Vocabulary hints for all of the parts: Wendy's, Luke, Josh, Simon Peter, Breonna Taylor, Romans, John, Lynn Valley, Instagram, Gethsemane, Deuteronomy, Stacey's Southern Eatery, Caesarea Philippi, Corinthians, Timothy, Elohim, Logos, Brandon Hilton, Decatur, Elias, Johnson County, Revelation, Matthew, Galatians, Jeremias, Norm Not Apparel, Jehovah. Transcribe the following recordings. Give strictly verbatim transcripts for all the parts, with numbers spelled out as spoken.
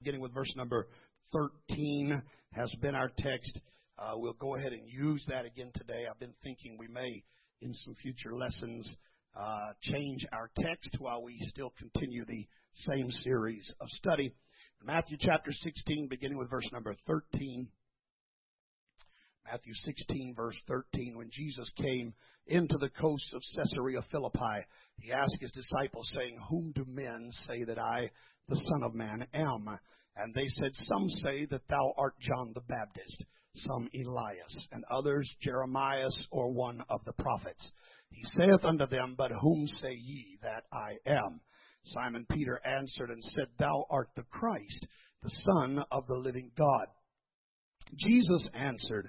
Beginning with verse number thirteen has been our text. Uh, we'll go ahead and use that again today. I've been thinking we may, in some future lessons, uh, change our text while we still continue the same series of study. Matthew chapter sixteen, beginning with verse number thirteen. Matthew sixteen, verse thirteen, when Jesus came into the coasts of Caesarea Philippi, he asked his disciples, saying, "Whom do men say that I, the Son of Man, am?" And they said, "Some say that thou art John the Baptist, some Elias, and others Jeremias, or one of the prophets." He saith unto them, "But whom say ye that I am?" Simon Peter answered and said, "Thou art the Christ, the Son of the living God." Jesus answered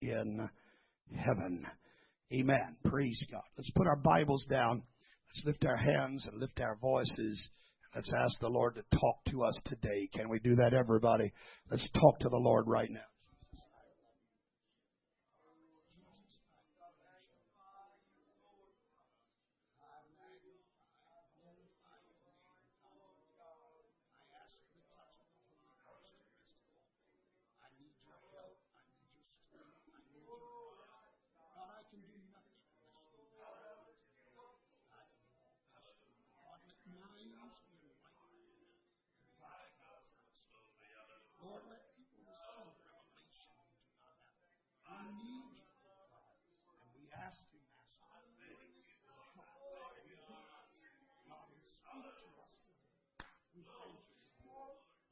in heaven." Amen. Praise God. Let's put our Bibles down. Let's lift our hands and lift our voices. Let's ask the Lord to talk to us today. Can we do that, everybody? Let's talk to the Lord right now.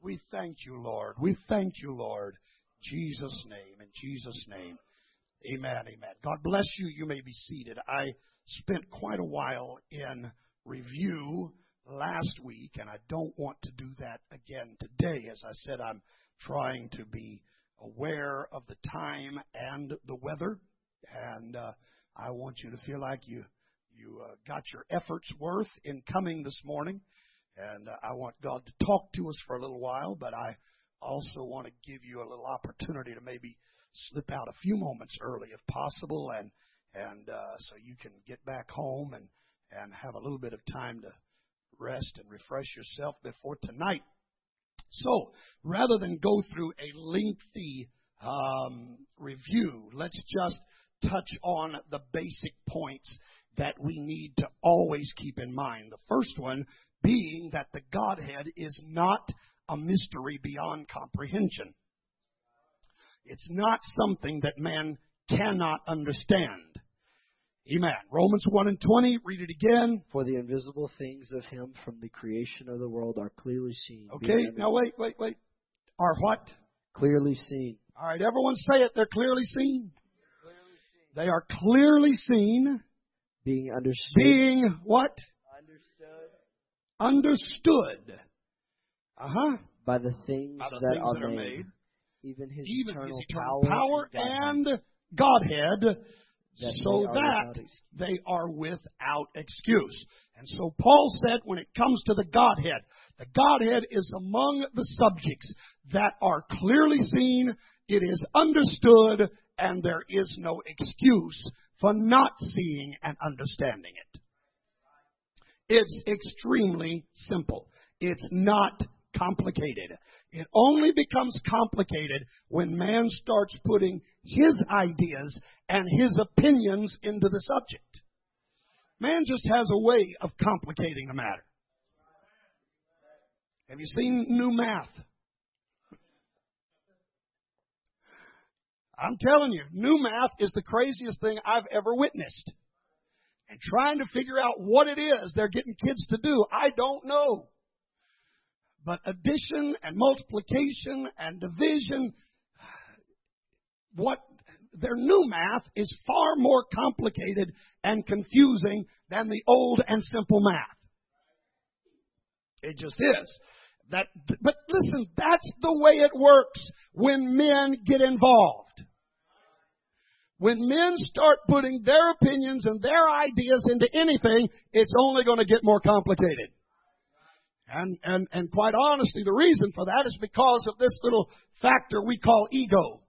We thank you, Lord. We thank you, Lord. Jesus' name, in Jesus' name. Amen, amen. God bless you. You may be seated. I spent quite a while in review last week, and I don't want to do that again today. As I said, I'm trying to be aware of the time and the weather, and uh, I want you to feel like you, you uh, got your efforts worth in coming this morning. And I want God to talk to us for a little while, but I also want to give you a little opportunity to maybe slip out a few moments early if possible, and and uh, so you can get back home and, and have a little bit of time to rest and refresh yourself before tonight. So rather than go through a lengthy um, review, let's just touch on the basic points that we need to always keep in mind. The first one being that the Godhead is not a mystery beyond comprehension. It's not something that man cannot understand. Amen. Romans one and twenty, read it again. "For the invisible things of him from the creation of the world are clearly seen." Okay, now wait, wait, wait. Are what? Clearly seen. All right, everyone say it. They're clearly seen. Clearly seen. They are clearly seen. Being understood. Being what? Understood, uh-huh, by the things, by the that, things are that are made, made. Even his even eternal, his eternal power, power and Godhead, Godhead that so they that they are without excuse. And so Paul said when it comes to the Godhead, the Godhead is among the subjects that are clearly seen, it is understood, and there is no excuse for not seeing and understanding it. It's extremely simple. It's not complicated. It only becomes complicated when man starts putting his ideas and his opinions into the subject. Man just has a way of complicating the matter. Have you seen new math? I'm telling you, new math is the craziest thing I've ever witnessed. And trying to figure out what it is they're getting kids to do, I don't know. But addition and multiplication and division, what their new math is far more complicated and confusing than the old and simple math. It just is. That, but listen, that's the way it works when men get involved. When men start putting their opinions and their ideas into anything, it's only going to get more complicated. And, and, and quite honestly, the reason for that is because of this little factor we call ego.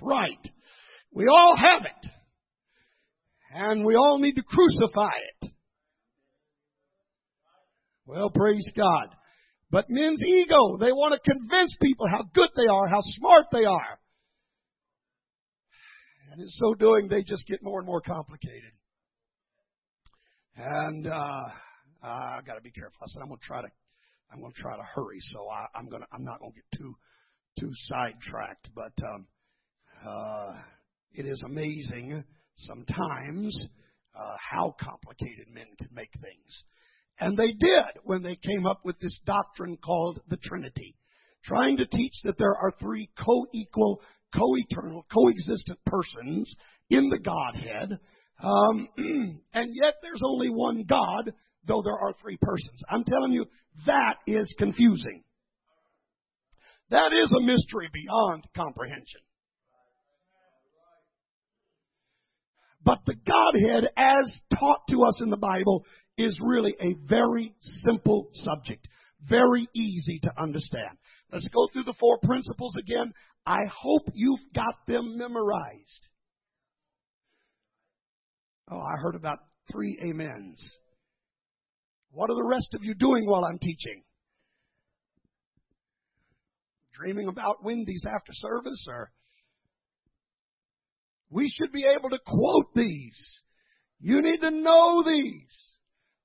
Right. We all have it. And we all need to crucify it. Well, praise God. But men's ego, they want to convince people how good they are, how smart they are. And in so doing, they just get more and more complicated. And uh, I've got to be careful. I said I'm going to try to, I'm going to try to hurry. So I, I'm going to, I'm not going to get too, too sidetracked. But um, uh, it is amazing sometimes uh, how complicated men can make things, and they did when they came up with this doctrine called the Trinity, trying to teach that there are three co-equal, co-eternal, coexistent persons in the Godhead. Um, and yet there's only one God, though there are three persons. I'm telling you, that is confusing. That is a mystery beyond comprehension. But the Godhead, as taught to us in the Bible, is really a very simple subject. Very easy to understand. Let's go through the four principles again. I hope you've got them memorized. Oh, I heard about three amens. What are the rest of you doing while I'm teaching? Dreaming about Wendy's after service? Or we should be able to quote these. You need to know these.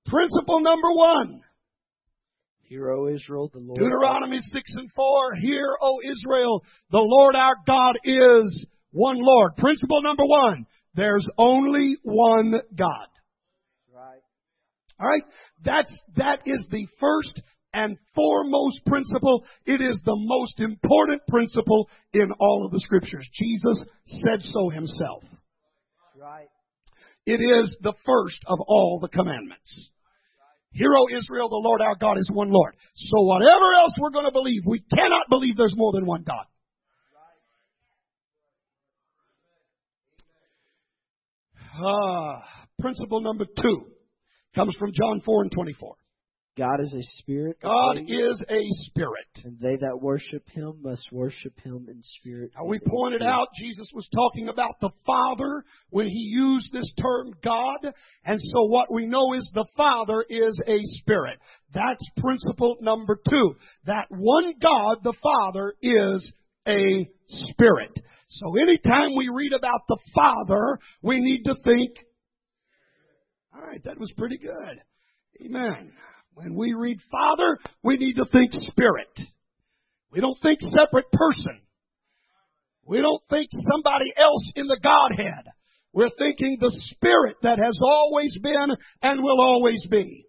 Principle number one. Hear, O Israel, the Lord. Deuteronomy six and four. Hear, O Israel, the Lord our God is one Lord. Principle number one. There's only one God. Right. All right. That's, that is the first and foremost principle. It is the most important principle in all of the Scriptures. Jesus said so himself. Right. It is the first of all the commandments. Hear, O Israel, the Lord our God is one Lord. So whatever else we're going to believe, we cannot believe there's more than one God. Uh, principle number two comes from John four and twenty-four. God is a spirit. God is a spirit. And they that worship him must worship him in spirit. Now we pointed out Jesus was talking about the Father when he used this term God. And so what we know is the Father is a spirit. That's principle number two. That one God, the Father, is a spirit. So anytime we read about the Father, we need to think, all right, that was pretty good. Amen. When we read Father, we need to think Spirit. We don't think separate person. We don't think somebody else in the Godhead. We're thinking the Spirit that has always been and will always be.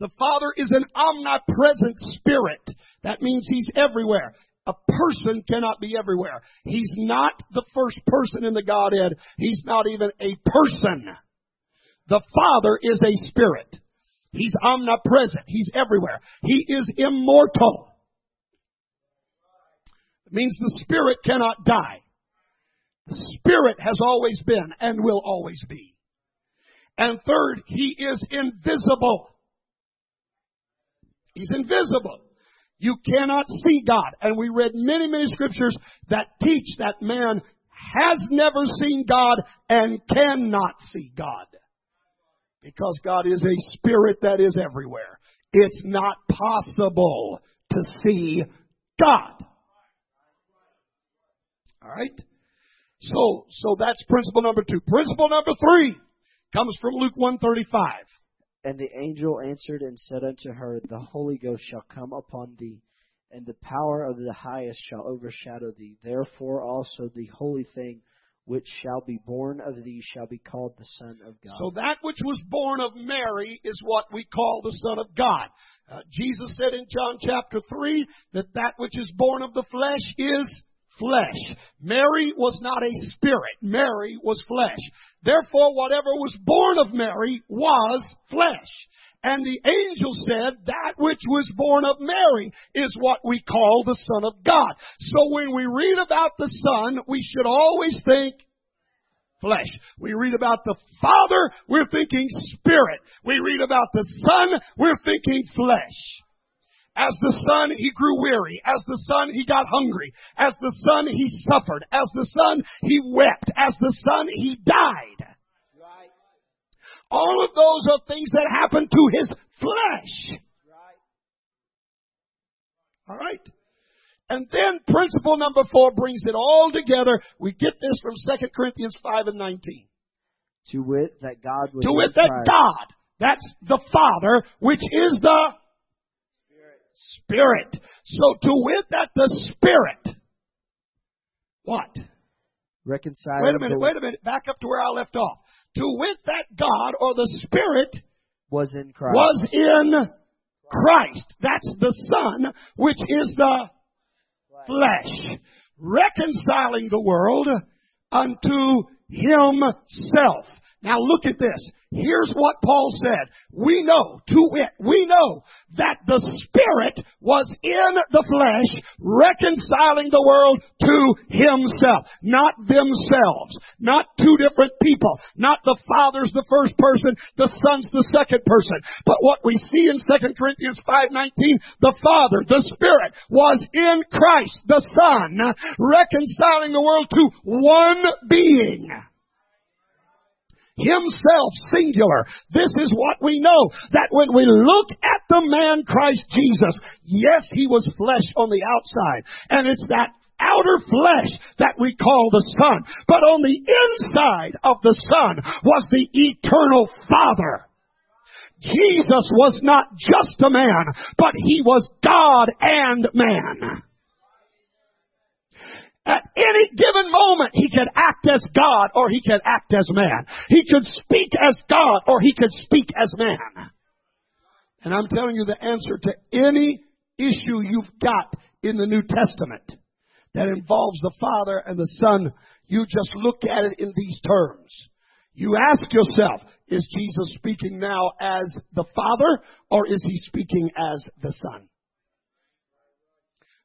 The Father is an omnipresent Spirit. That means He's everywhere. A person cannot be everywhere. He's not the first person in the Godhead. He's not even a person. The Father is a spirit. He's omnipresent. He's everywhere. He is immortal. It means the spirit cannot die. The spirit has always been and will always be. And third, he is invisible. He's invisible. You cannot see God. And we read many, many scriptures that teach that man has never seen God and cannot see God. Because God is a spirit that is everywhere. It's not possible to see God. All right? So, so that's principle number two. Principle number three comes from Luke one thirty-five. And the angel answered and said unto her, the Holy Ghost shall come upon thee, and the power of the highest shall overshadow thee. Therefore also the holy thing which shall be born of thee shall be called the Son of God. So that which was born of Mary is what we call the Son of God. Uh, Jesus said in John chapter three that that which is born of the flesh is flesh. Mary was not a spirit. Mary was flesh. Therefore, whatever was born of Mary was flesh. And the angel said, that which was born of Mary is what we call the Son of God. So when we read about the Son, we should always think flesh. We read about the Father, we're thinking spirit. We read about the Son, we're thinking flesh. As the Son, he grew weary. As the Son, he got hungry. As the Son, he suffered. As the Son, he wept. As the Son, he died. Right. All of those are things that happened to his flesh. Right. All right. And then principle number four brings it all together. We get this from Second Corinthians five and nineteen. To wit, that God was. To wit, that Christ. God, that's the Father, which is the Spirit. Spirit. So to wit, that the Spirit. What? Reconcile. Wait a minute, wait a minute. Back up to where I left off. To wit, that God, or the Spirit, was in Christ. Was in Christ. That's the Son, which is the flesh, reconciling the world unto himself. Now look at this. Here's what Paul said. We know, to wit, we know that the Spirit was in the flesh, reconciling the world to himself. Not themselves. Not two different people. Not the Father's the first person, the Son's the second person. But what we see in Second Corinthians five nineteen, the Father, the Spirit, was in Christ, the Son, reconciling the world to one being. Himself, singular. This is what we know, that when we look at the man Christ Jesus, yes, he was flesh on the outside, and it's that outer flesh that we call the Son. But on the inside of the Son was the eternal Father. Jesus was not just a man, but he was God and man. At any given moment, he could act as God or he could act as man. He could speak as God or he could speak as man. And I'm telling you the answer to any issue you've got in the New Testament that involves the Father and the Son, you just look at it in these terms. You ask yourself, is Jesus speaking now as the Father or is he speaking as the Son?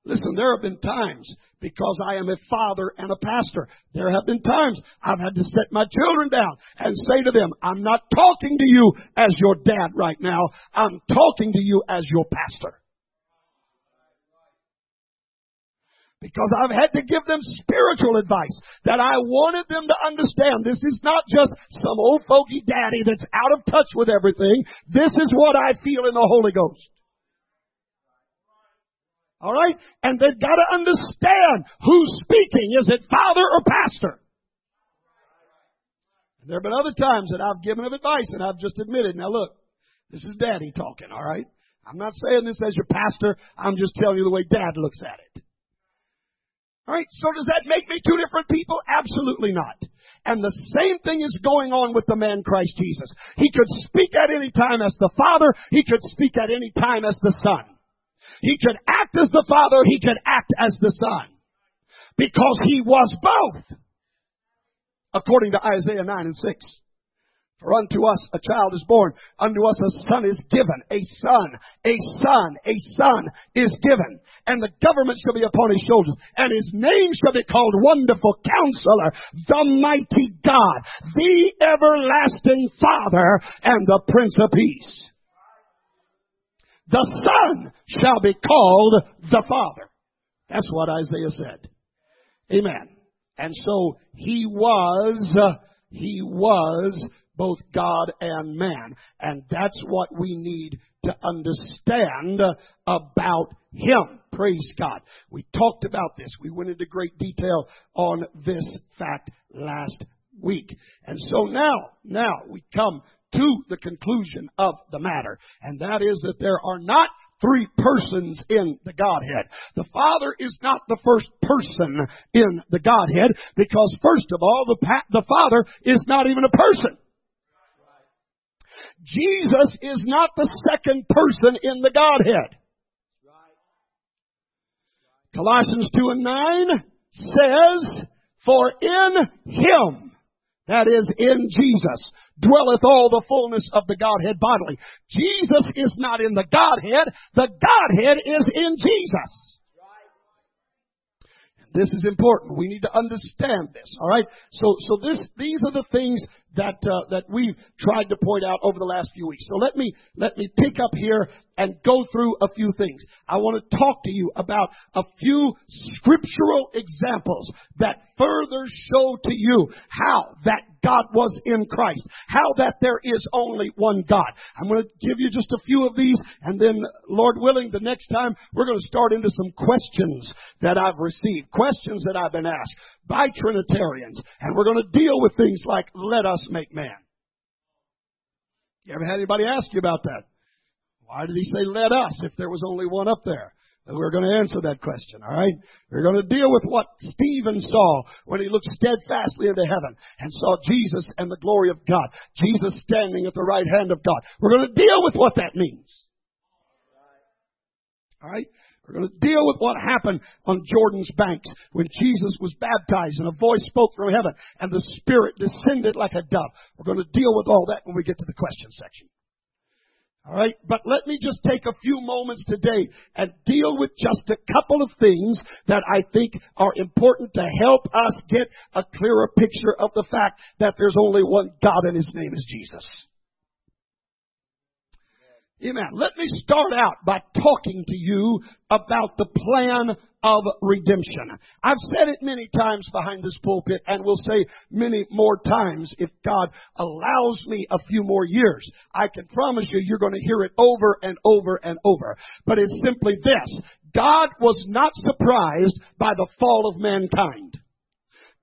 Listen, there have been times, because I am a father and a pastor, there have been times I've had to set my children down and say to them, I'm not talking to you as your dad right now. I'm talking to you as your pastor. Because I've had to give them spiritual advice that I wanted them to understand. This is not just some old fogey daddy that's out of touch with everything. This is what I feel in the Holy Ghost. All right? And they've got to understand who's speaking. Is it father or pastor? And there have been other times that I've given them advice and I've just admitted, now look, this is daddy talking, all right? I'm not saying this as your pastor. I'm just telling you the way dad looks at it. All right? So does that make me two different people? Absolutely not. And the same thing is going on with the man Christ Jesus. He could speak at any time as the Father. He could speak at any time as the Son. He could act as the Father. He could act as the Son. Because he was both. According to Isaiah nine and six. For unto us a child is born. Unto us a son is given. A son, a son, a son is given. And the government shall be upon his shoulders. And his name shall be called Wonderful Counselor, the Mighty God, the Everlasting Father, and the Prince of Peace. The Son shall be called the Father. That's what Isaiah said. Amen. And so he was, he was both God and man. And that's what we need to understand about him. Praise God. We talked about this. We went into great detail on this fact last week. And so now, now we come to the conclusion of the matter. And that is that there are not three persons in the Godhead. The Father is not the first person in the Godhead because, first of all, the, pa- the Father is not even a person. Jesus is not the second person in the Godhead. Colossians two and nine says, for in him that is, in Jesus dwelleth all the fullness of the Godhead bodily. Jesus is not in the Godhead. The Godhead is in Jesus. This is important. We need to understand this. All right. So, so this, these are the things that uh, that we've tried to point out over the last few weeks. So let me let me pick up here and go through a few things. I want to talk to you about a few scriptural examples that further show to you how that God was in Christ, how that there is only one God. I'm going to give you just a few of these, and then, Lord willing, the next time we're going to start into some questions that I've received, questions that I've been asked by Trinitarians, and we're going to deal with things like, let us make man. You ever had anybody ask you about that? Why did he say let us if there was only one up there? We're going to answer that question, all right? We're going to deal with what Stephen saw when he looked steadfastly into heaven and saw Jesus and the glory of God, Jesus standing at the right hand of God. We're going to deal with what that means, all right? We're going to deal with what happened on Jordan's banks when Jesus was baptized and a voice spoke from heaven and the Spirit descended like a dove. We're going to deal with all that when we get to the question section. All right, but let me just take a few moments today and deal with just a couple of things that I think are important to help us get a clearer picture of the fact that there's only one God and His name is Jesus. Amen. Let me start out by talking to you about the plan of redemption. I've said it many times behind this pulpit and will say many more times if God allows me a few more years. I can promise you, you're going to hear it over and over and over. But it's simply this. God was not surprised by the fall of mankind.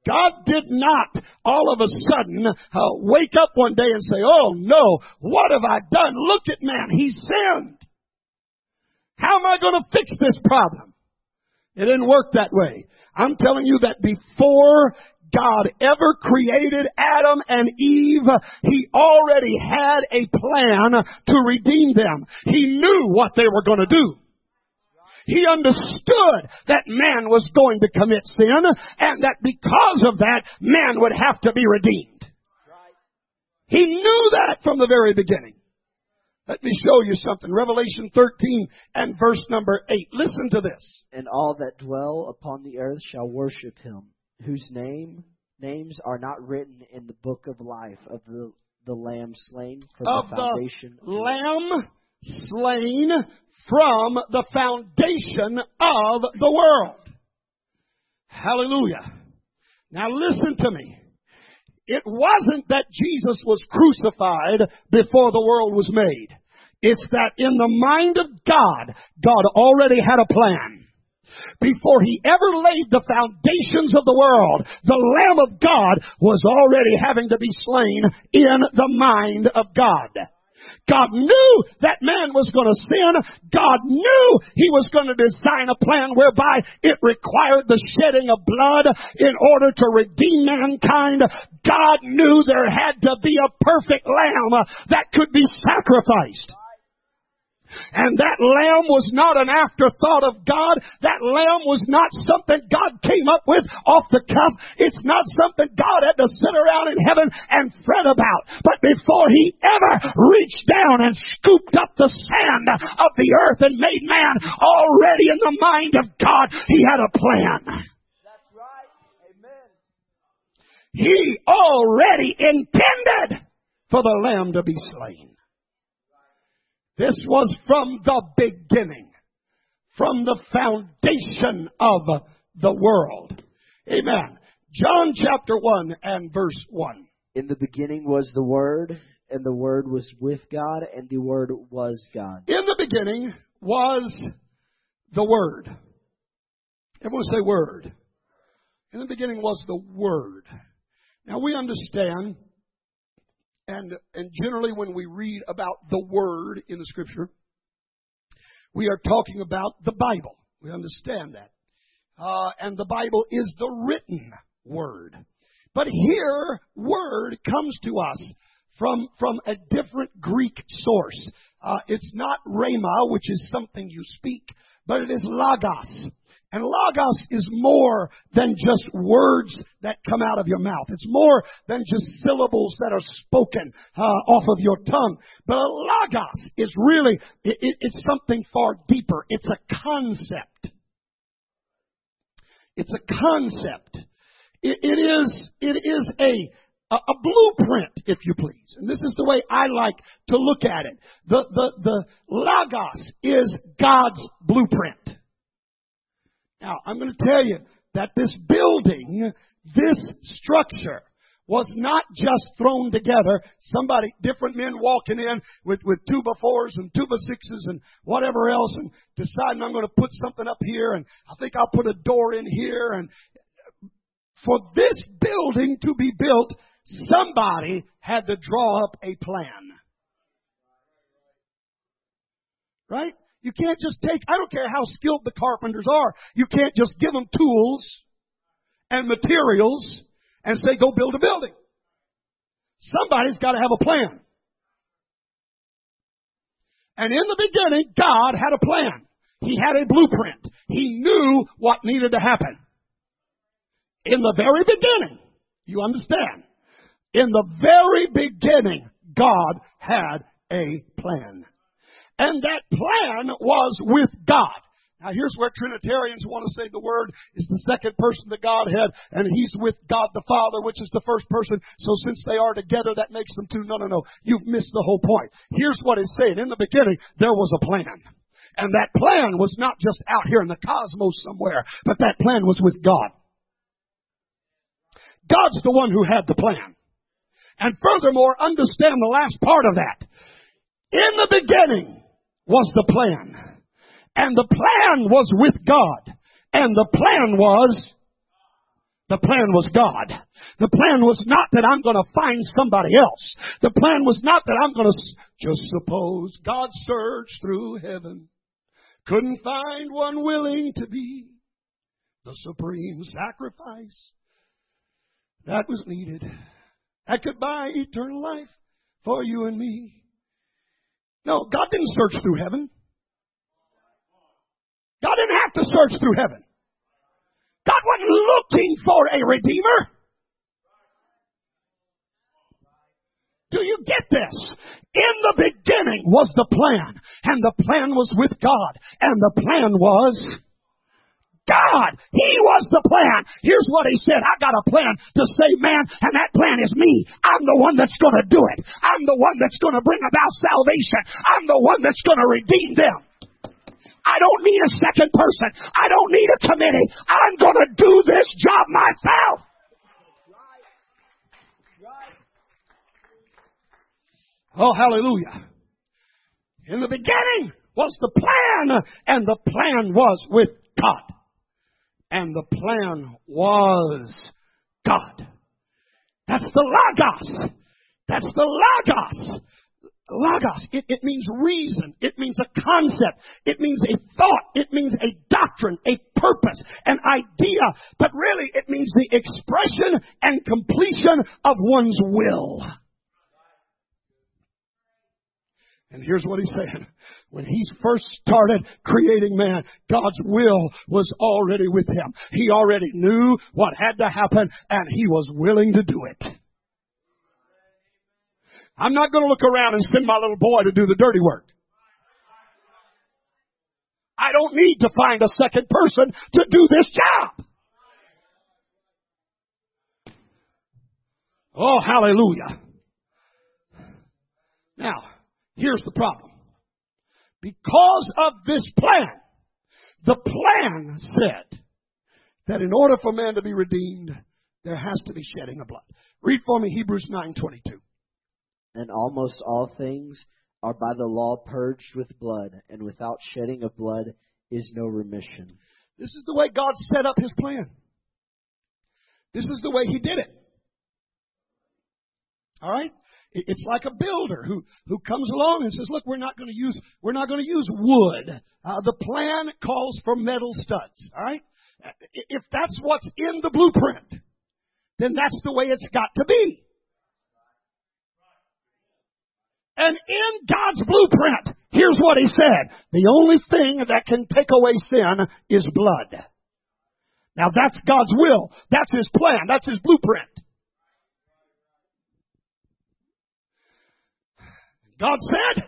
God did not all of a sudden uh, wake up one day and say, oh, no, what have I done? Look at man. He sinned. How am I going to fix this problem? It didn't work that way. I'm telling you that before God ever created Adam and Eve, He already had a plan to redeem them. He knew what they were going to do. He understood that man was going to commit sin and that because of that, man would have to be redeemed. Right. He knew that from the very beginning. Let me show you something. Revelation thirteen and verse number eight. Listen to this. And all that dwell upon the earth shall worship Him, whose name names are not written in the book of life of the, the Lamb slain from of the foundation the of the Lamb slain from the foundation of the world. Hallelujah. Now listen to me. It wasn't that Jesus was crucified before the world was made. It's that in the mind of God, God already had a plan. Before He ever laid the foundations of the world, the Lamb of God was already having to be slain in the mind of God. God knew that man was going to sin. God knew He was going to design a plan whereby it required the shedding of blood in order to redeem mankind. God knew there had to be a perfect lamb that could be sacrificed. And that lamb was not an afterthought of God. That lamb was not something God came up with off the cuff. It's not something God had to sit around in heaven and fret about. But before He ever reached down and scooped up the sand of the earth and made man, already in the mind of God, He had a plan. That's right. Amen. He already intended for the lamb to be slain. This was from the beginning, from the foundation of the world. Amen. John chapter one and verse one. In the beginning was the Word, and the Word was with God, and the Word was God. In the beginning was the Word. Everyone say Word. In the beginning was the Word. Now we understand. And, and generally when we read about the Word in the Scripture, we are talking about the Bible. We understand that. Uh, and the Bible is the written Word. But here, Word comes to us from, from a different Greek source. Uh, it's not rhema, which is something you speak, but it is logos. And logos is more than just words that come out of your mouth. It's more than just syllables that are spoken uh, off of your tongue. But a logos is really, it, it, it's something far deeper. It's a concept. It's a concept. It, it is, it is a... A, a blueprint, if you please. And this is the way I like to look at it. The, the, the Logos is God's blueprint. Now, I'm going to tell you that this building, this structure, was not just thrown together. Somebody, different men walking in with, with two by fours and two by sixes and whatever else and deciding I'm going to put something up here and I think I'll put a door in here. And for this building to be built, somebody had to draw up a plan. Right? You can't just take, I don't care how skilled the carpenters are, you can't just give them tools and materials and say, go build a building. Somebody's got to have a plan. And in the beginning, God had a plan. He had a blueprint. He knew what needed to happen. In the very beginning, you understand, in the very beginning, God had a plan. And that plan was with God. Now, here's where Trinitarians want to say the Word is the second person of the Godhead, and He's with God the Father, which is the first person. So since they are together, that makes them two. No, no, no. You've missed the whole point. Here's what it's saying. In the beginning, there was a plan. And that plan was not just out here in the cosmos somewhere, but that plan was with God. God's the one who had the plan. And furthermore, understand the last part of that. In the beginning was the plan. And the plan was with God. And the plan was, the plan was God. The plan was not that I'm going to find somebody else. The plan was not that I'm going to, just suppose God searched through heaven. Couldn't find one willing to be the supreme sacrifice that was needed, that could buy eternal life for you and me. No, God didn't search through heaven. God didn't have to search through heaven. God wasn't looking for a redeemer. Do you get this? In the beginning was the plan, and the plan was with God, and the plan was God. He was the plan. Here's what He said. I got a plan to save man, and that plan is me. I'm the one that's going to do it. I'm the one that's going to bring about salvation. I'm the one that's going to redeem them. I don't need a second person. I don't need a committee. I'm going to do this job myself. Right. Right. Oh, hallelujah. In the beginning was the plan, and the plan was with God. And the plan was God. That's the Logos. That's the Logos. Logos, it, it means reason. It means a concept. It means a thought. It means a doctrine, a purpose, an idea. But really, it means the expression and completion of one's will. And here's what He's saying. When He first started creating man, God's will was already with Him. He already knew what had to happen, and He was willing to do it. I'm not going to look around and send my little boy to do the dirty work. I don't need to find a second person to do this job. Oh, hallelujah. Now, here's the problem. Because of this plan, the plan said that in order for man to be redeemed, there has to be shedding of blood. Read for me Hebrews nine twenty-two. And almost all things are by the law purged with blood, and without shedding of blood is no remission. This is the way God set up His plan. This is the way He did it. All right? It's like a builder who, who comes along and says, look, we're not going to use, we're not going to use wood. Uh, the plan calls for metal studs. All right. If that's what's in the blueprint, then that's the way it's got to be. And in God's blueprint, here's what he said. The only thing that can take away sin is blood. Now that's God's will. That's his plan. That's his blueprint. God said,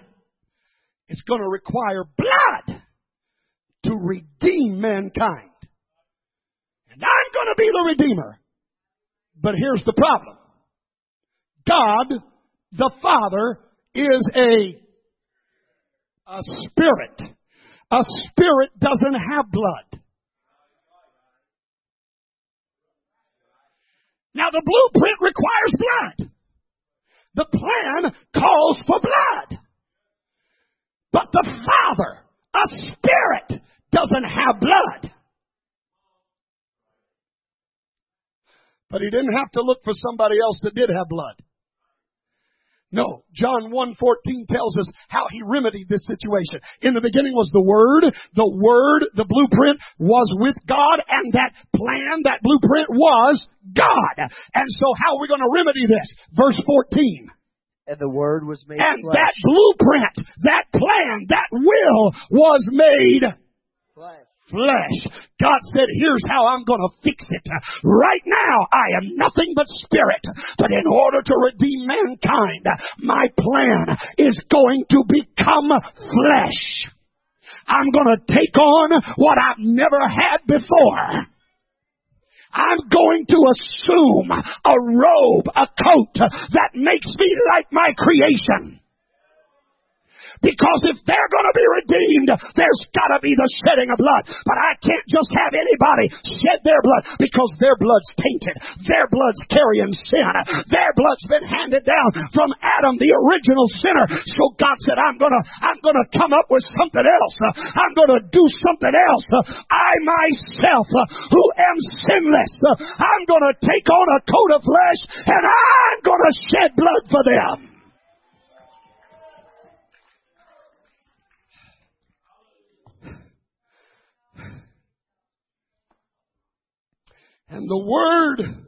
it's going to require blood to redeem mankind. And I'm going to be the Redeemer. But here's the problem. God, the Father, is a, a spirit. A spirit doesn't have blood. Now the blueprint requires blood. The plan calls for blood. But the Father, a spirit, doesn't have blood. But he didn't have to look for somebody else that did have blood. No, John one fourteen tells us how he remedied this situation. In the beginning was the Word. The Word, the blueprint, was with God. And that plan, that blueprint was God. And so how are we going to remedy this? Verse fourteen. And the Word was made flesh. And that blueprint, that plan, that will was made flesh. Flesh. God said, here's how I'm going to fix it. Right now, I am nothing but spirit. But in order to redeem mankind, my plan is going to become flesh. I'm going to take on what I've never had before. I'm going to assume a robe, a coat that makes me like my creation. Because if they're going to be redeemed, there's got to be the shedding of blood. But I can't just have anybody shed their blood because their blood's tainted. Their blood's carrying sin. Their blood's been handed down from Adam, the original sinner. So God said, I'm going to I'm going to come up with something else. I'm going to do something else. I myself, who am sinless, I'm going to take on a coat of flesh and I'm going to shed blood for them. And the Word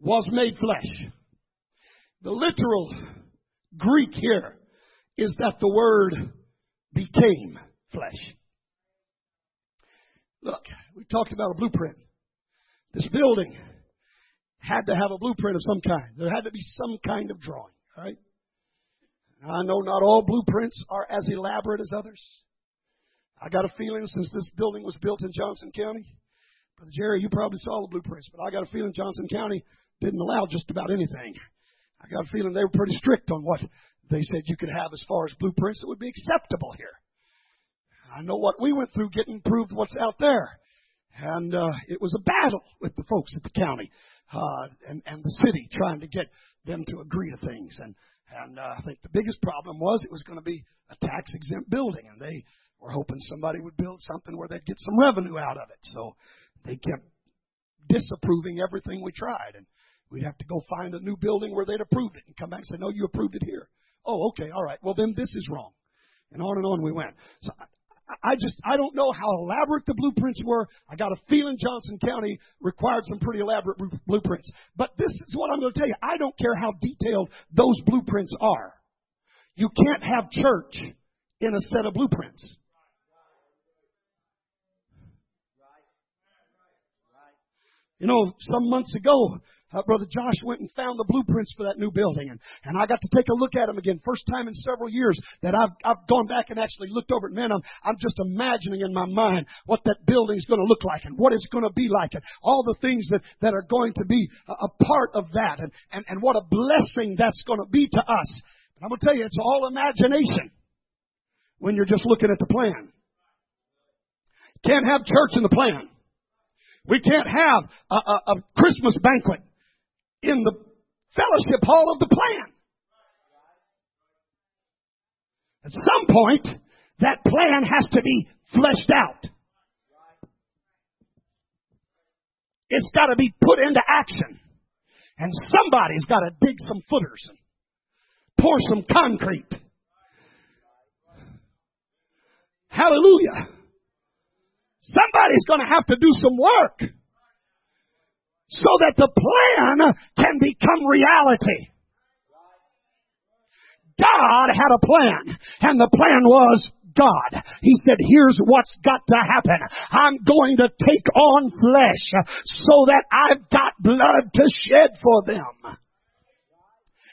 was made flesh. The literal Greek here is that the Word became flesh. Look, we talked about a blueprint. This building had to have a blueprint of some kind. There had to be some kind of drawing, right? I know not all blueprints are as elaborate as others. I got a feeling since this building was built in Johnson County, Brother Jerry, you probably saw the blueprints, but I got a feeling Johnson County didn't allow just about anything. I got a feeling they were pretty strict on what they said you could have as far as blueprints that would be acceptable here. I know what we went through getting approved what's out there. And uh, it was a battle with the folks at the county uh, and, and the city trying to get them to agree to things. And, and uh, I think the biggest problem was it was going to be a tax-exempt building. And they were hoping somebody would build something where they'd get some revenue out of it. So they kept disapproving everything we tried. And we'd have to go find a new building where they'd approved it and come back and say, no, you approved it here. Oh, okay, all right. Well, then this is wrong. And on and on we went. So I, I just, I don't know how elaborate the blueprints were. I got a feeling Johnson County required some pretty elaborate blueprints. But this is what I'm going to tell you. I don't care how detailed those blueprints are. You can't have church in a set of blueprints. You know, some months ago, uh, Brother Josh went and found the blueprints for that new building. And, and I got to take a look at them again. First time in several years that I've I've gone back and actually looked over it. Man, I'm, I'm just imagining in my mind what that building's going to look like and what it's going to be like and all the things that, that are going to be a, a part of that and, and, and what a blessing that's going to be to us. And I'm going to tell you, it's all imagination when you're just looking at the plan. Can't have church in the plan. We can't have a, a, a Christmas banquet in the fellowship hall of the plan. At some point, that plan has to be fleshed out. It's got to be put into action. And somebody's got to dig some footers and pour some concrete. Hallelujah. Somebody's going to have to do some work so that the plan can become reality. God had a plan, and the plan was God. He said, here's what's got to happen. I'm going to take on flesh so that I've got blood to shed for them.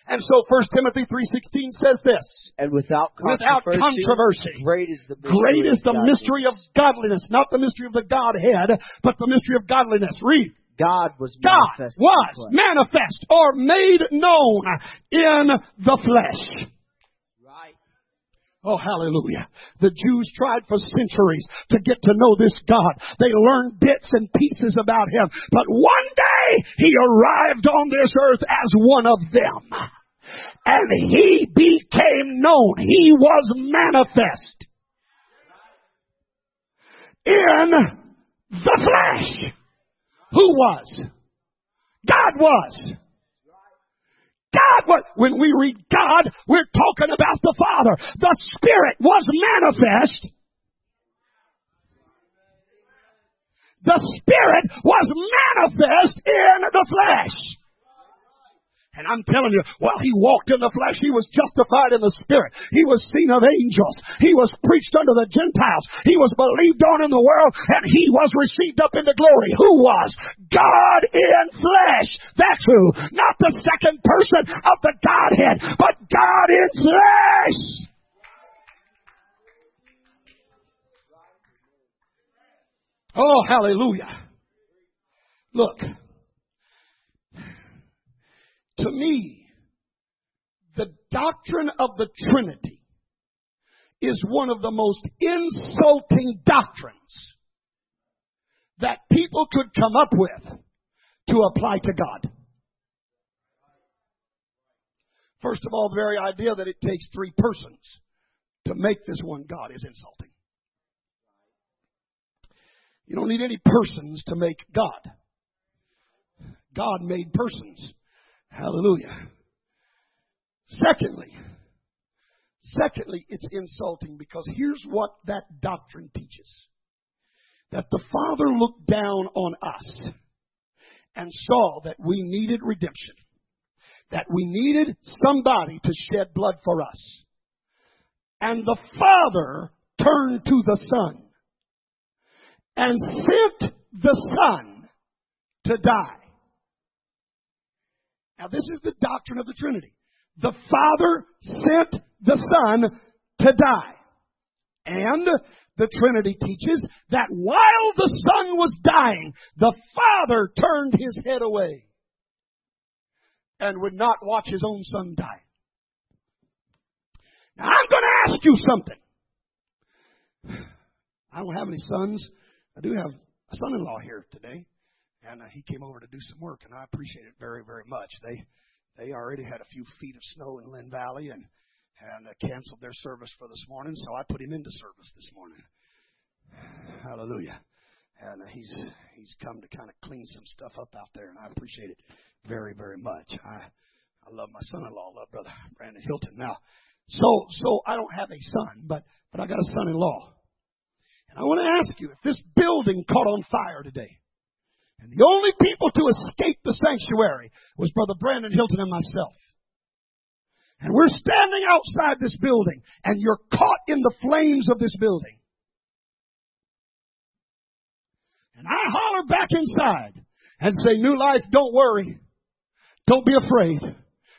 And so First Timothy three sixteen says this, and without controversy, without controversy great is the mystery, great is the mystery of godliness, not the mystery of the Godhead, but the mystery of godliness. Read. God was manifest, God was manifest or made known in the flesh. Oh, hallelujah. The Jews tried for centuries to get to know this God. They learned bits and pieces about him. But one day, he arrived on this earth as one of them. And he became known. He was manifest in the flesh. Who was? God was. God, when we read God, we're talking about the Father. The Spirit was manifest. The Spirit was manifest in the flesh. And I'm telling you, while he walked in the flesh, he was justified in the Spirit. He was seen of angels. He was preached unto the Gentiles. He was believed on in the world, and he was received up into glory. Who was? God in flesh. That's who. Not the second person of the Godhead, but God in flesh. Oh, hallelujah. Look. To me, the doctrine of the Trinity is one of the most insulting doctrines that people could come up with to apply to God. First of all, the very idea that it takes three persons to make this one God is insulting. You don't need any persons to make God. God made persons. Hallelujah. Secondly, secondly, it's insulting because here's what that doctrine teaches. That the Father looked down on us and saw that we needed redemption. That we needed somebody to shed blood for us. And the Father turned to the Son and sent the Son to die. Now, this is the doctrine of the Trinity. The Father sent the Son to die. And the Trinity teaches that while the Son was dying, the Father turned his head away and would not watch his own Son die. Now, I'm going to ask you something. I don't have any sons. I do have a son-in-law here today. And uh, he came over to do some work, and I appreciate it very, very much. They they already had a few feet of snow in Lynn Valley and, and uh, canceled their service for this morning, so I put him into service this morning. Hallelujah. And uh, he's he's come to kind of clean some stuff up out there, and I appreciate it very, very much. I, I love my son-in-law. I love Brother Brandon Hilton. Now, so so I don't have a son, but, but I got a son-in-law. And I want to ask you, if this building caught on fire today, and the only people to escape the sanctuary was Brother Brandon Hilton and myself. And we're standing outside this building, and you're caught in the flames of this building. And I holler back inside and say, New Life, don't worry. Don't be afraid.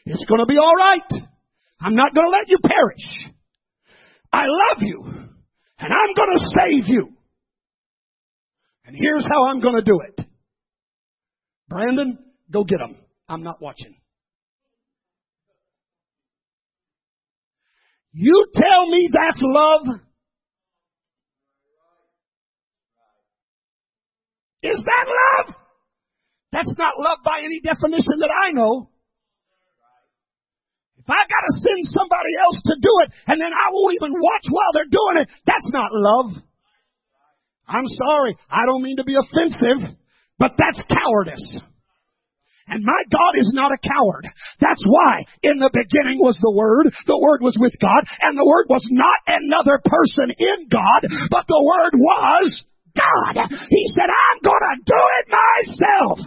It's going to be all right. I'm not going to let you perish. I love you, and I'm going to save you. And here's how I'm going to do it. Brandon, go get them. I'm not watching. You tell me that's love? Is that love? That's not love by any definition that I know. If I got to send somebody else to do it, and then I won't even watch while they're doing it, that's not love. I'm sorry. I don't mean to be offensive. But that's cowardice. And my God is not a coward. That's why in the beginning was the Word. The Word was with God. And the Word was not another person in God. But the Word was God. He said, I'm going to do it myself.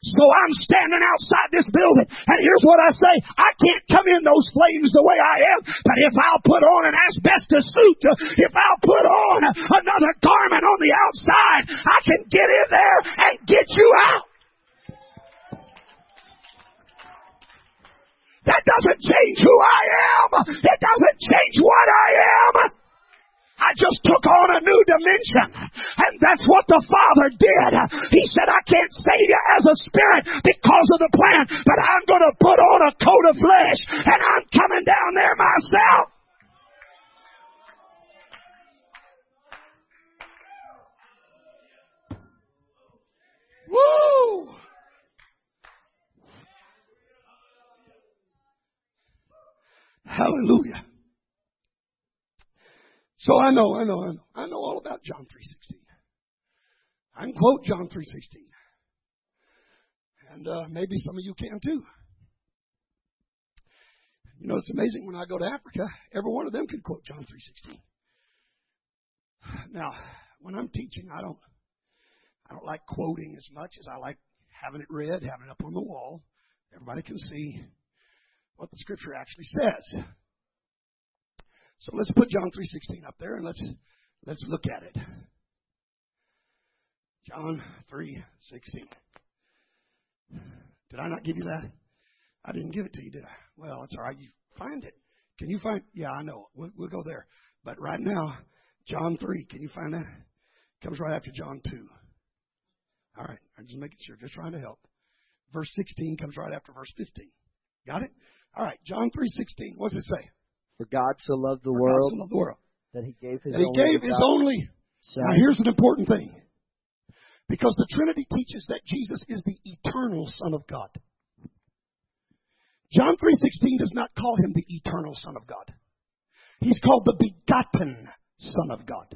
So I'm standing outside this building, and here's what I say. I can't come in those flames the way I am, but if I'll put on an asbestos suit, if I'll put on another garment on the outside, I can get in there and get you out. That doesn't change who I am. It doesn't change what I am. I just took on a new dimension. And that's what the Father did. He said, I can't save you as a spirit because of the plan, but I'm going to put on a coat of flesh, and I'm coming down there myself. Woo! Hallelujah. So I know, I know, I know. I know all about John three sixteen. I can quote John three sixteen. And uh, maybe some of you can too. You know, it's amazing when I go to Africa, every one of them can quote John three sixteen. Now, when I'm teaching, I don't I don't like quoting as much as I like having it read, having it up on the wall. Everybody can see what the scripture actually says. So let's put John three sixteen up there and let's let's look at it. John three sixteen. Did I not give you that? I didn't give it to you, did I? Well, it's all right. You find it. Can you find? Yeah, I know. We'll, we'll go there. But right now, John three. Can you find that? It comes right after John two. All right. I'm just making sure. Just trying to help. Verse sixteen comes right after verse fifteen. Got it? All right. John three sixteen. What's it say? For God so loved the, world, so loved the world that he gave his, he only, gave his only. Now here's an important thing. Because the Trinity teaches that Jesus is the eternal Son of God. John three sixteen does not call him the eternal Son of God. He's called the begotten Son of God.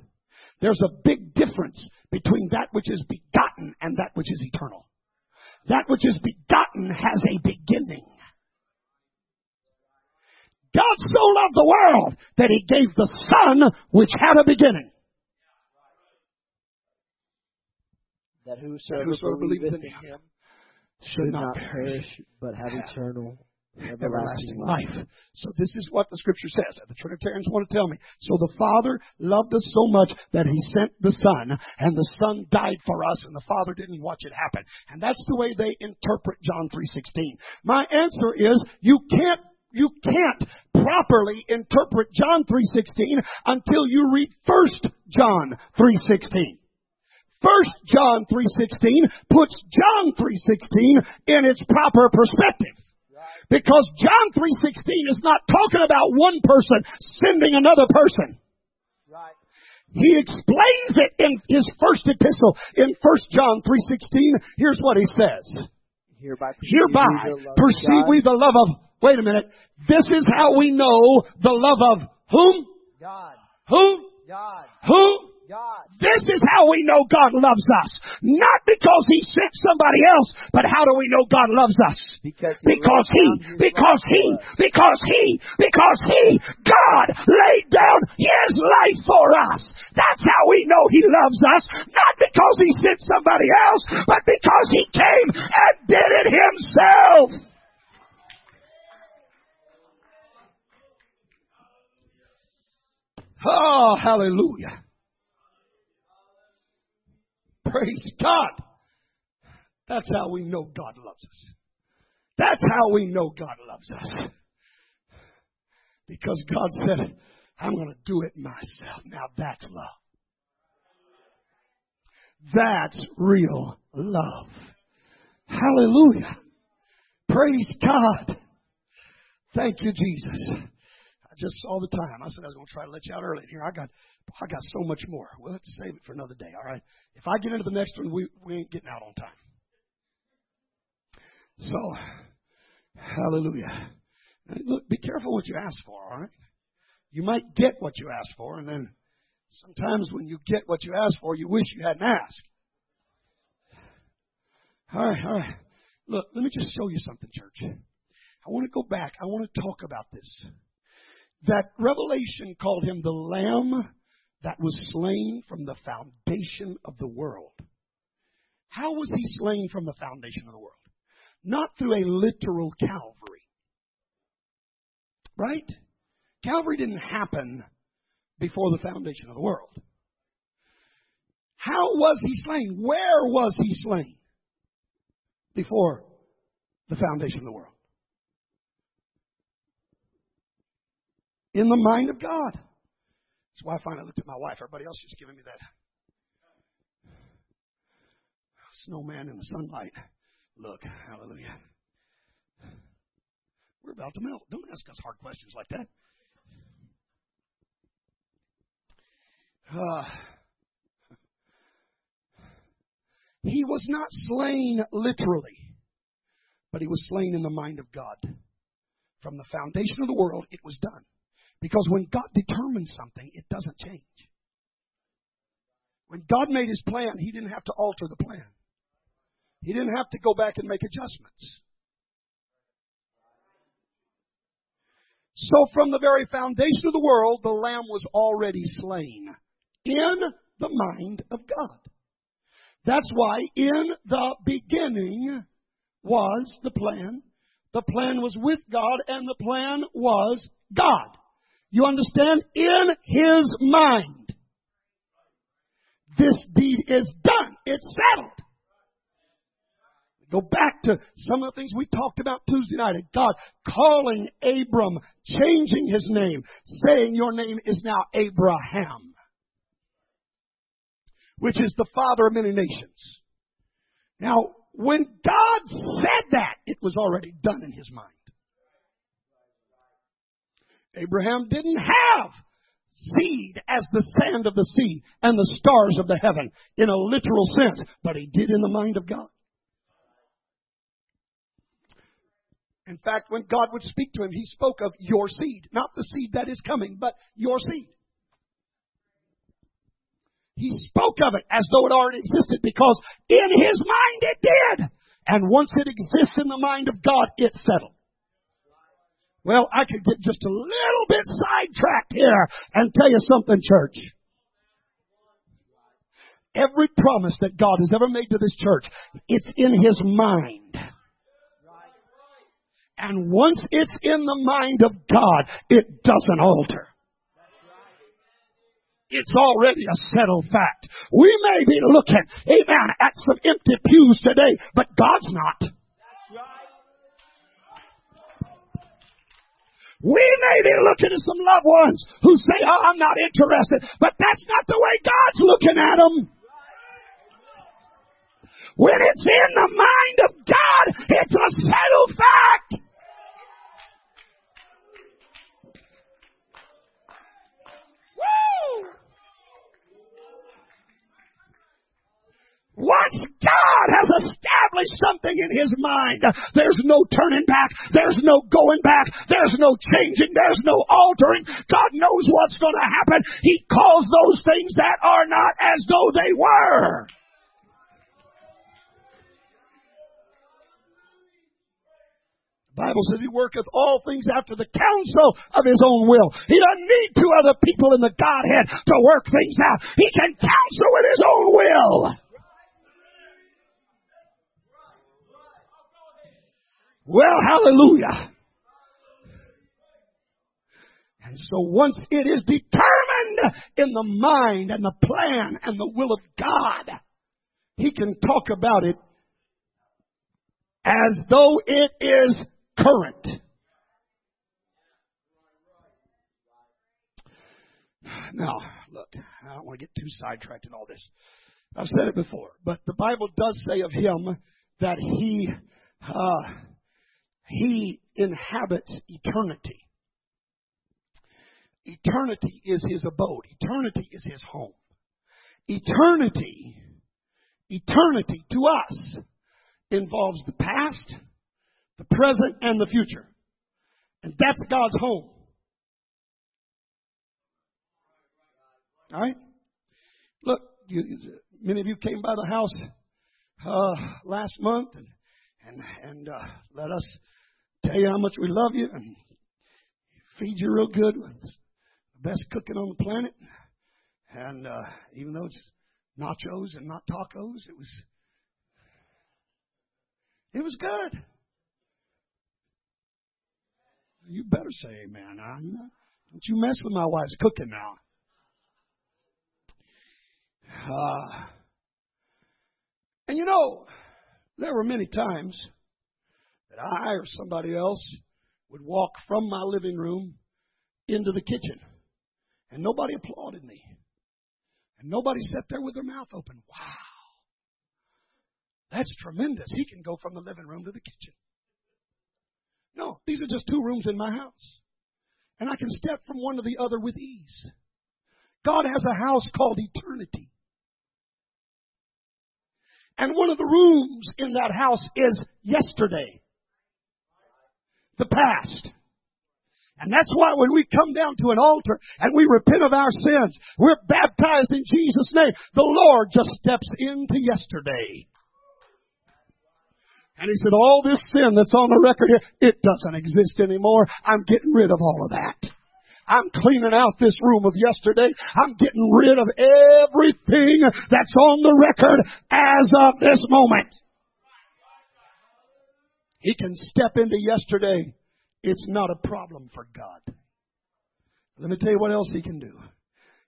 There's a big difference between that which is begotten and that which is eternal. That which is begotten has a beginning. God so loved the world that he gave the Son which had a beginning. That whosoever, whosoever believeth in him, him should not perish, but have eternal, everlasting, everlasting life. life. So this is what the scripture says. The Trinitarians want to tell me. So the Father loved us so much that he sent the Son, and the Son died for us, and the Father didn't watch it happen. And that's the way they interpret John three sixteen. My answer is, you can't You can't properly interpret John three sixteen until you read First John three sixteen. First John three sixteen puts John three sixteen in its proper perspective. Because John three sixteen is not talking about one person sending another person. Right. He explains it in his first epistle in First John three sixteen. Here's what he says. Hereby perceive, Hereby perceive we the love of Wait a minute. This is how we know the love of whom? God. Whom? God. Who? God. This is how we know God loves us. Not because he sent somebody else, but how do we know God loves us? Because he, because he, because he, because he, because he, God laid down his life for us. That's how we know he loves us. Not because he sent somebody else, but because he came and did it himself. Oh, hallelujah. Praise God. That's how we know God loves us. That's how we know God loves us. Because God said, I'm going to do it myself. Now that's love. That's real love. Hallelujah. Praise God. Thank you, Jesus. Just all the time. I said I was going to try to let you out early. Here, I got I got so much more. We'll have to save it for another day, all right? If I get into the next one, we, we ain't getting out on time. So, hallelujah. And look, be careful what you ask for, all right? You might get what you ask for, and then sometimes when you get what you ask for, you wish you hadn't asked. All right, all right. Look, let me just show you something, church. I want to go back. I want to talk about this. That Revelation called him the Lamb that was slain from the foundation of the world. How was he slain from the foundation of the world? Not through a literal Calvary. Right? Calvary didn't happen before the foundation of the world. How was he slain? Where was he slain? Before the foundation of the world. In the mind of God. That's why I finally looked at my wife. Everybody else is giving me that snowman in the sunlight look. Hallelujah. We're about to melt. Don't ask us hard questions like that. Uh, he was not slain literally, but he was slain in the mind of God. From the foundation of the world, it was done. Because when God determines something, it doesn't change. When God made his plan, he didn't have to alter the plan. He didn't have to go back and make adjustments. So from the very foundation of the world, the Lamb was already slain in the mind of God. That's why in the beginning was the plan. The plan was with God, and the plan was God. You understand? In his mind. This deed is done. It's settled. Go back to some of the things we talked about Tuesday night. God calling Abram, changing his name, saying your name is now Abraham, which is the father of many nations. Now, when God said that, it was already done in his mind. Abraham didn't have seed as the sand of the sea and the stars of the heaven in a literal sense, but he did in the mind of God. In fact, when God would speak to him, he spoke of your seed. Not the seed that is coming, but your seed. He spoke of it as though it already existed because in his mind it did. And once it exists in the mind of God, it's settled. Well, I could get just a little bit sidetracked here and tell you something, church. Every promise that God has ever made to this church, it's in his mind. And once it's in the mind of God, it doesn't alter. It's already a settled fact. We may be looking, amen, at some empty pews today, but God's not. We may be looking at some loved ones who say, oh, I'm not interested, but that's not the way God's looking at them. When it's in the mind of God, it's a settled fact. Woo! Once God has established something in his mind, there's no turning back, there's no going back, there's no changing, there's no altering. God knows what's going to happen. He calls those things that are not as though they were. Bible says he worketh all things after the counsel of his own will. He doesn't need two other people in the Godhead to work things out. He can counsel with his own will. Well, hallelujah. And so once it is determined in the mind and the plan and the will of God, he can talk about it as though it is current. Now, look, I don't want to get too sidetracked in all this. I've said it before, but the Bible does say of him that he uh, he inhabits eternity. Eternity is his abode. Eternity is his home. Eternity, eternity to us involves the past, the present, and the future. And that's God's home. All right? Look, you, you, many of you came by the house uh, last month and and, and uh, let us tell you how much we love you and feed you real good with the best cooking on the planet. And uh, even though it's nachos and not tacos, it was It was good. You better say amen. Huh? Don't you mess with my wife's cooking now. Uh, and you know, there were many times that I or somebody else would walk from my living room into the kitchen. And nobody applauded me. And nobody sat there with their mouth open. Wow. That's tremendous. He can go from the living room to the kitchen. No, these are just two rooms in my house. And I can step from one to the other with ease. God has a house called eternity. And one of the rooms in that house is yesterday. The past. And that's why when we come down to an altar and we repent of our sins, we're baptized in Jesus' name. The Lord just steps into yesterday. And he said, all this sin that's on the record here, it doesn't exist anymore. I'm getting rid of all of that. I'm cleaning out this room of yesterday. I'm getting rid of everything that's on the record as of this moment. He can step into yesterday. It's not a problem for God. Let me tell you what else he can do.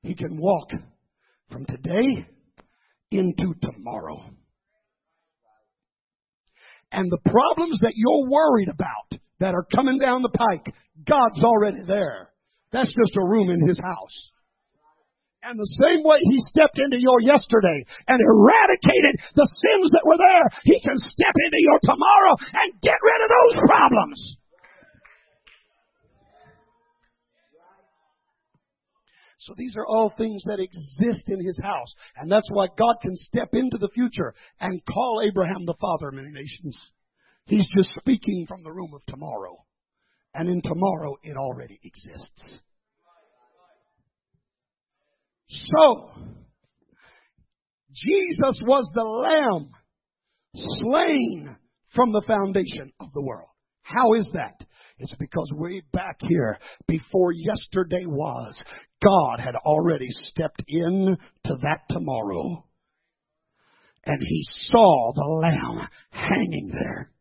He can walk from today into tomorrow. And the problems that you're worried about that are coming down the pike, God's already there. That's just a room in his house. And the same way he stepped into your yesterday and eradicated the sins that were there, he can step into your tomorrow and get rid of those problems. So these are all things that exist in his house. And that's why God can step into the future and call Abraham the father of many nations. He's just speaking from the room of tomorrow. And in tomorrow, it already exists. So, Jesus was the Lamb slain from the foundation of the world. How is that? It's because way back here, before yesterday was, God had already stepped in to that tomorrow. And he saw the Lamb hanging there.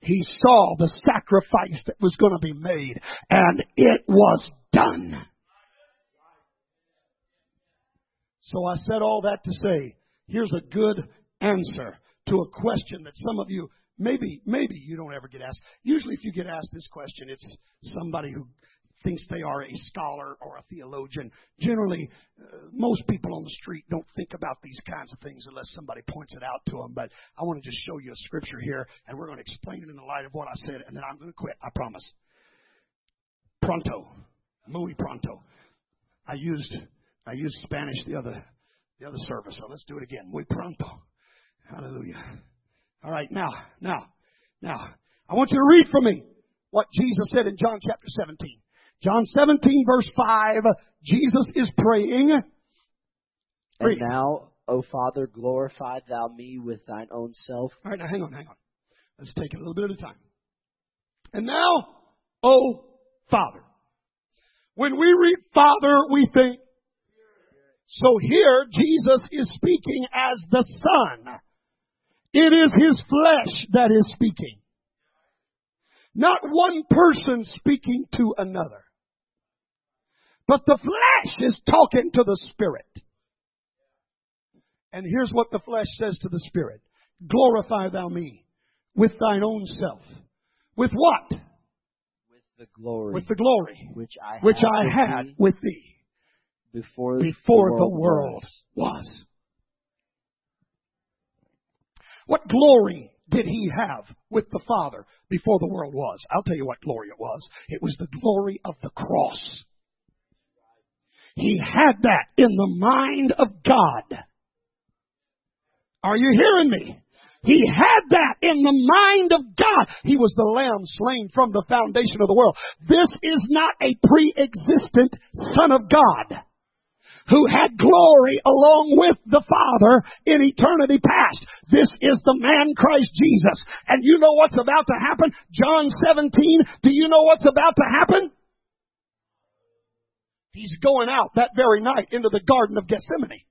He saw the sacrifice that was going to be made, and it was done. So I said all that to say, here's a good answer to a question that some of you, maybe maybe you don't ever get asked. Usually if you get asked this question, it's somebody who thinks they are a scholar or a theologian. Generally, uh, most people on the street don't think about these kinds of things unless somebody points it out to them. But I want to just show you a scripture here, and we're going to explain it in the light of what I said, and then I'm going to quit, I promise. Pronto. Muy pronto. I used I used Spanish the other the other service, so let's do it again. Muy pronto. Hallelujah. All right, now, now, now, I want you to read for me what Jesus said in John chapter seventeen. John seventeen, verse five, Jesus is praying. Read. And now, O Father, glorify thou me with thine own self. All right, now hang on, hang on. Let's take it a little bit at a time. And now, O Father. When we read Father, we think. So here, Jesus is speaking as the Son. It is his flesh that is speaking. Not one person speaking to another. But the flesh is talking to the Spirit. And here's what the flesh says to the Spirit. Glorify thou me with thine own self. With what? With the glory. With the glory. Which I had, which I had with thee. Before, before the world was. What glory did he have with the Father before the world was? I'll tell you what glory it was. It was the glory of the cross. He had that in the mind of God. Are you hearing me? He had that in the mind of God. He was the Lamb slain from the foundation of the world. This is not a pre-existent Son of God who had glory along with the Father in eternity past. This is the man Christ Jesus. And you know what's about to happen? John seventeen, do you know what's about to happen? He's going out that very night into the Garden of Gethsemane.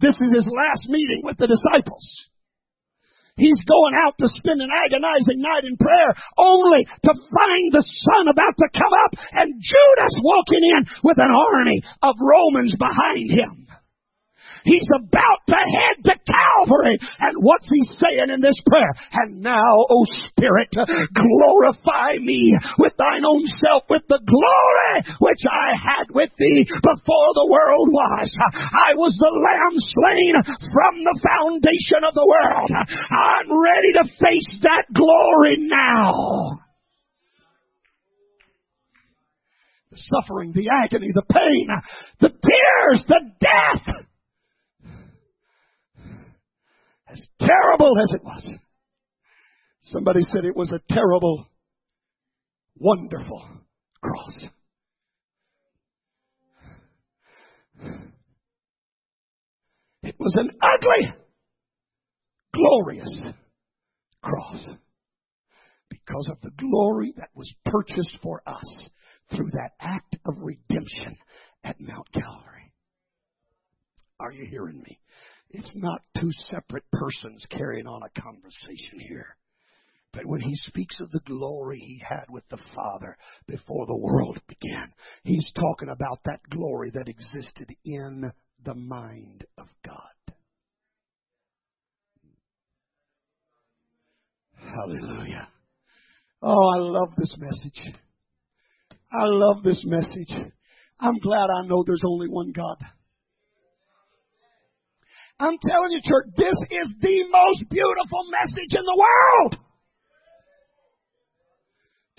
This is his last meeting with the disciples. He's going out to spend an agonizing night in prayer only to find the sun about to come up and Judas walking in with an army of Romans behind him. He's about to head to Calvary. And what's he saying in this prayer? And now, O Spirit, glorify me with thine own self, with the glory which I had with thee before the world was. I was the lamb slain from the foundation of the world. I'm ready to face that glory now. The suffering, the agony, the pain, the tears, the death. As terrible as it was. Somebody said it was a terrible, wonderful cross. It was an ugly, glorious cross. Because of the glory that was purchased for us through that act of redemption at Mount Calvary. Are you hearing me? It's not two separate persons carrying on a conversation here. But when he speaks of the glory he had with the Father before the world began, he's talking about that glory that existed in the mind of God. Hallelujah. Oh, I love this message. I love this message. I'm glad I know there's only one God. I'm telling you, church, this is the most beautiful message in the world.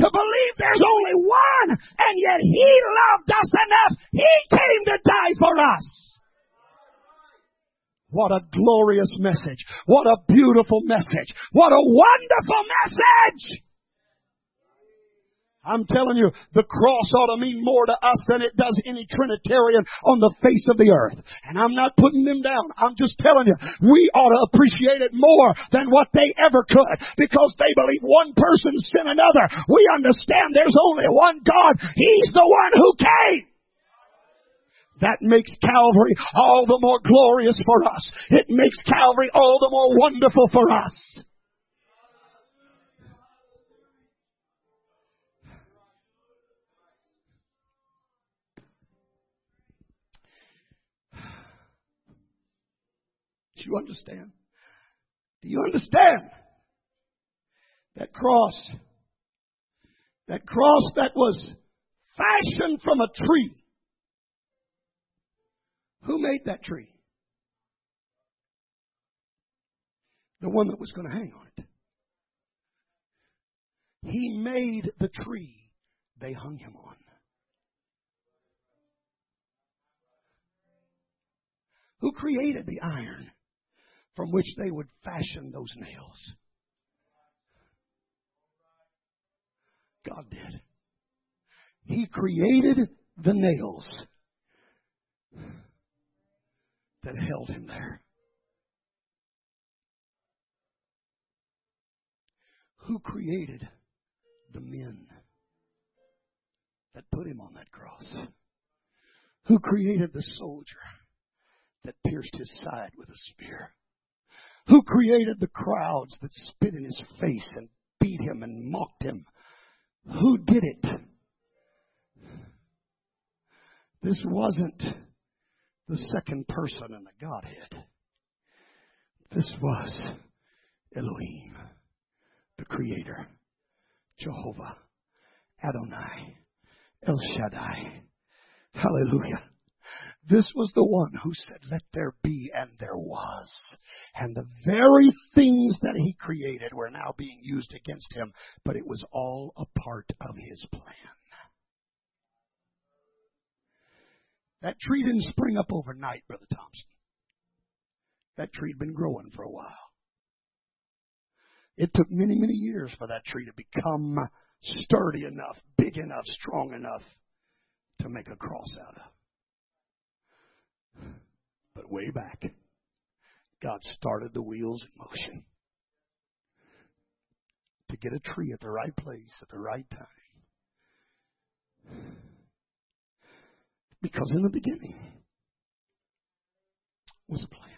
To believe there's only one, and yet He loved us enough. He came to die for us. What a glorious message. What a beautiful message. What a wonderful message. I'm telling you, the cross ought to mean more to us than it does any Trinitarian on the face of the earth. And I'm not putting them down. I'm just telling you, we ought to appreciate it more than what they ever could. Because they believe one person sent another. We understand there's only one God. He's the one who came. That makes Calvary all the more glorious for us. It makes Calvary all the more wonderful for us. Do you understand? Do you understand? That cross, that cross that was fashioned from a tree. Who made that tree? The one that was going to hang on it. He made the tree they hung him on. Who created the iron from which they would fashion those nails? God did. He created the nails that held him there. Who created the men that put him on that cross? Who created the soldier that pierced his side with a spear? Who created the crowds that spit in his face and beat him and mocked him? Who did it? This wasn't the second person in the Godhead. This was Elohim, the Creator, Jehovah, Adonai, El Shaddai. Hallelujah. This was the one who said, let there be, and there was. And the very things that he created were now being used against him, but it was all a part of his plan. That tree didn't spring up overnight, Brother Thompson. That tree had been growing for a while. It took many, many years for that tree to become sturdy enough, big enough, strong enough to make a cross out of. But way back, God started the wheels in motion to get a tree at the right place at the right time. Because in the beginning was a plan.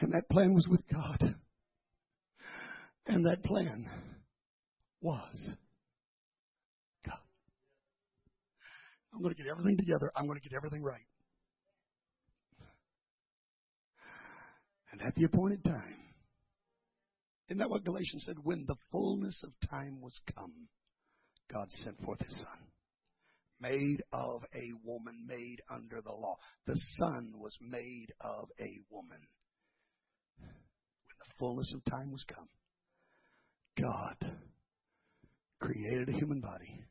And that plan was with God. And that plan was God. I'm going to get everything together. I'm going to get everything right. And at the appointed time, isn't that what Galatians said? When the fullness of time was come, God sent forth His Son, made of a woman, made under the law. The Son was made of a woman. When the fullness of time was come, God created a human body.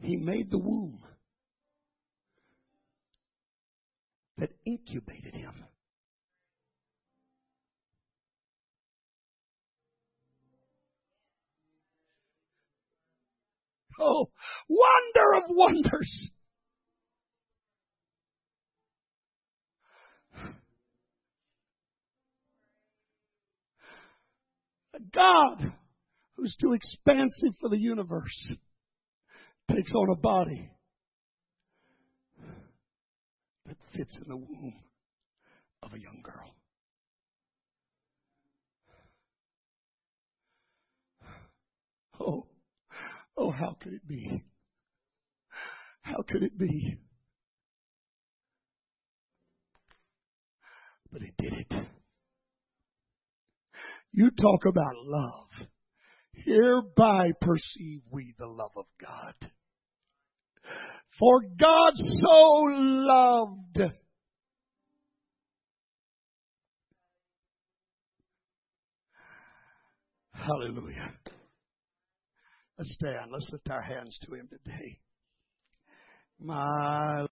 He made the womb that incubated Him. Oh, wonder of wonders. A God who's too expansive for the universe takes on a body that fits in the womb of a young girl. Oh. Oh, how could it be? How could it be? But it did it. You talk about love. Hereby perceive we the love of God. For God so loved. Hallelujah. Let's stand. Let's lift our hands to Him today. My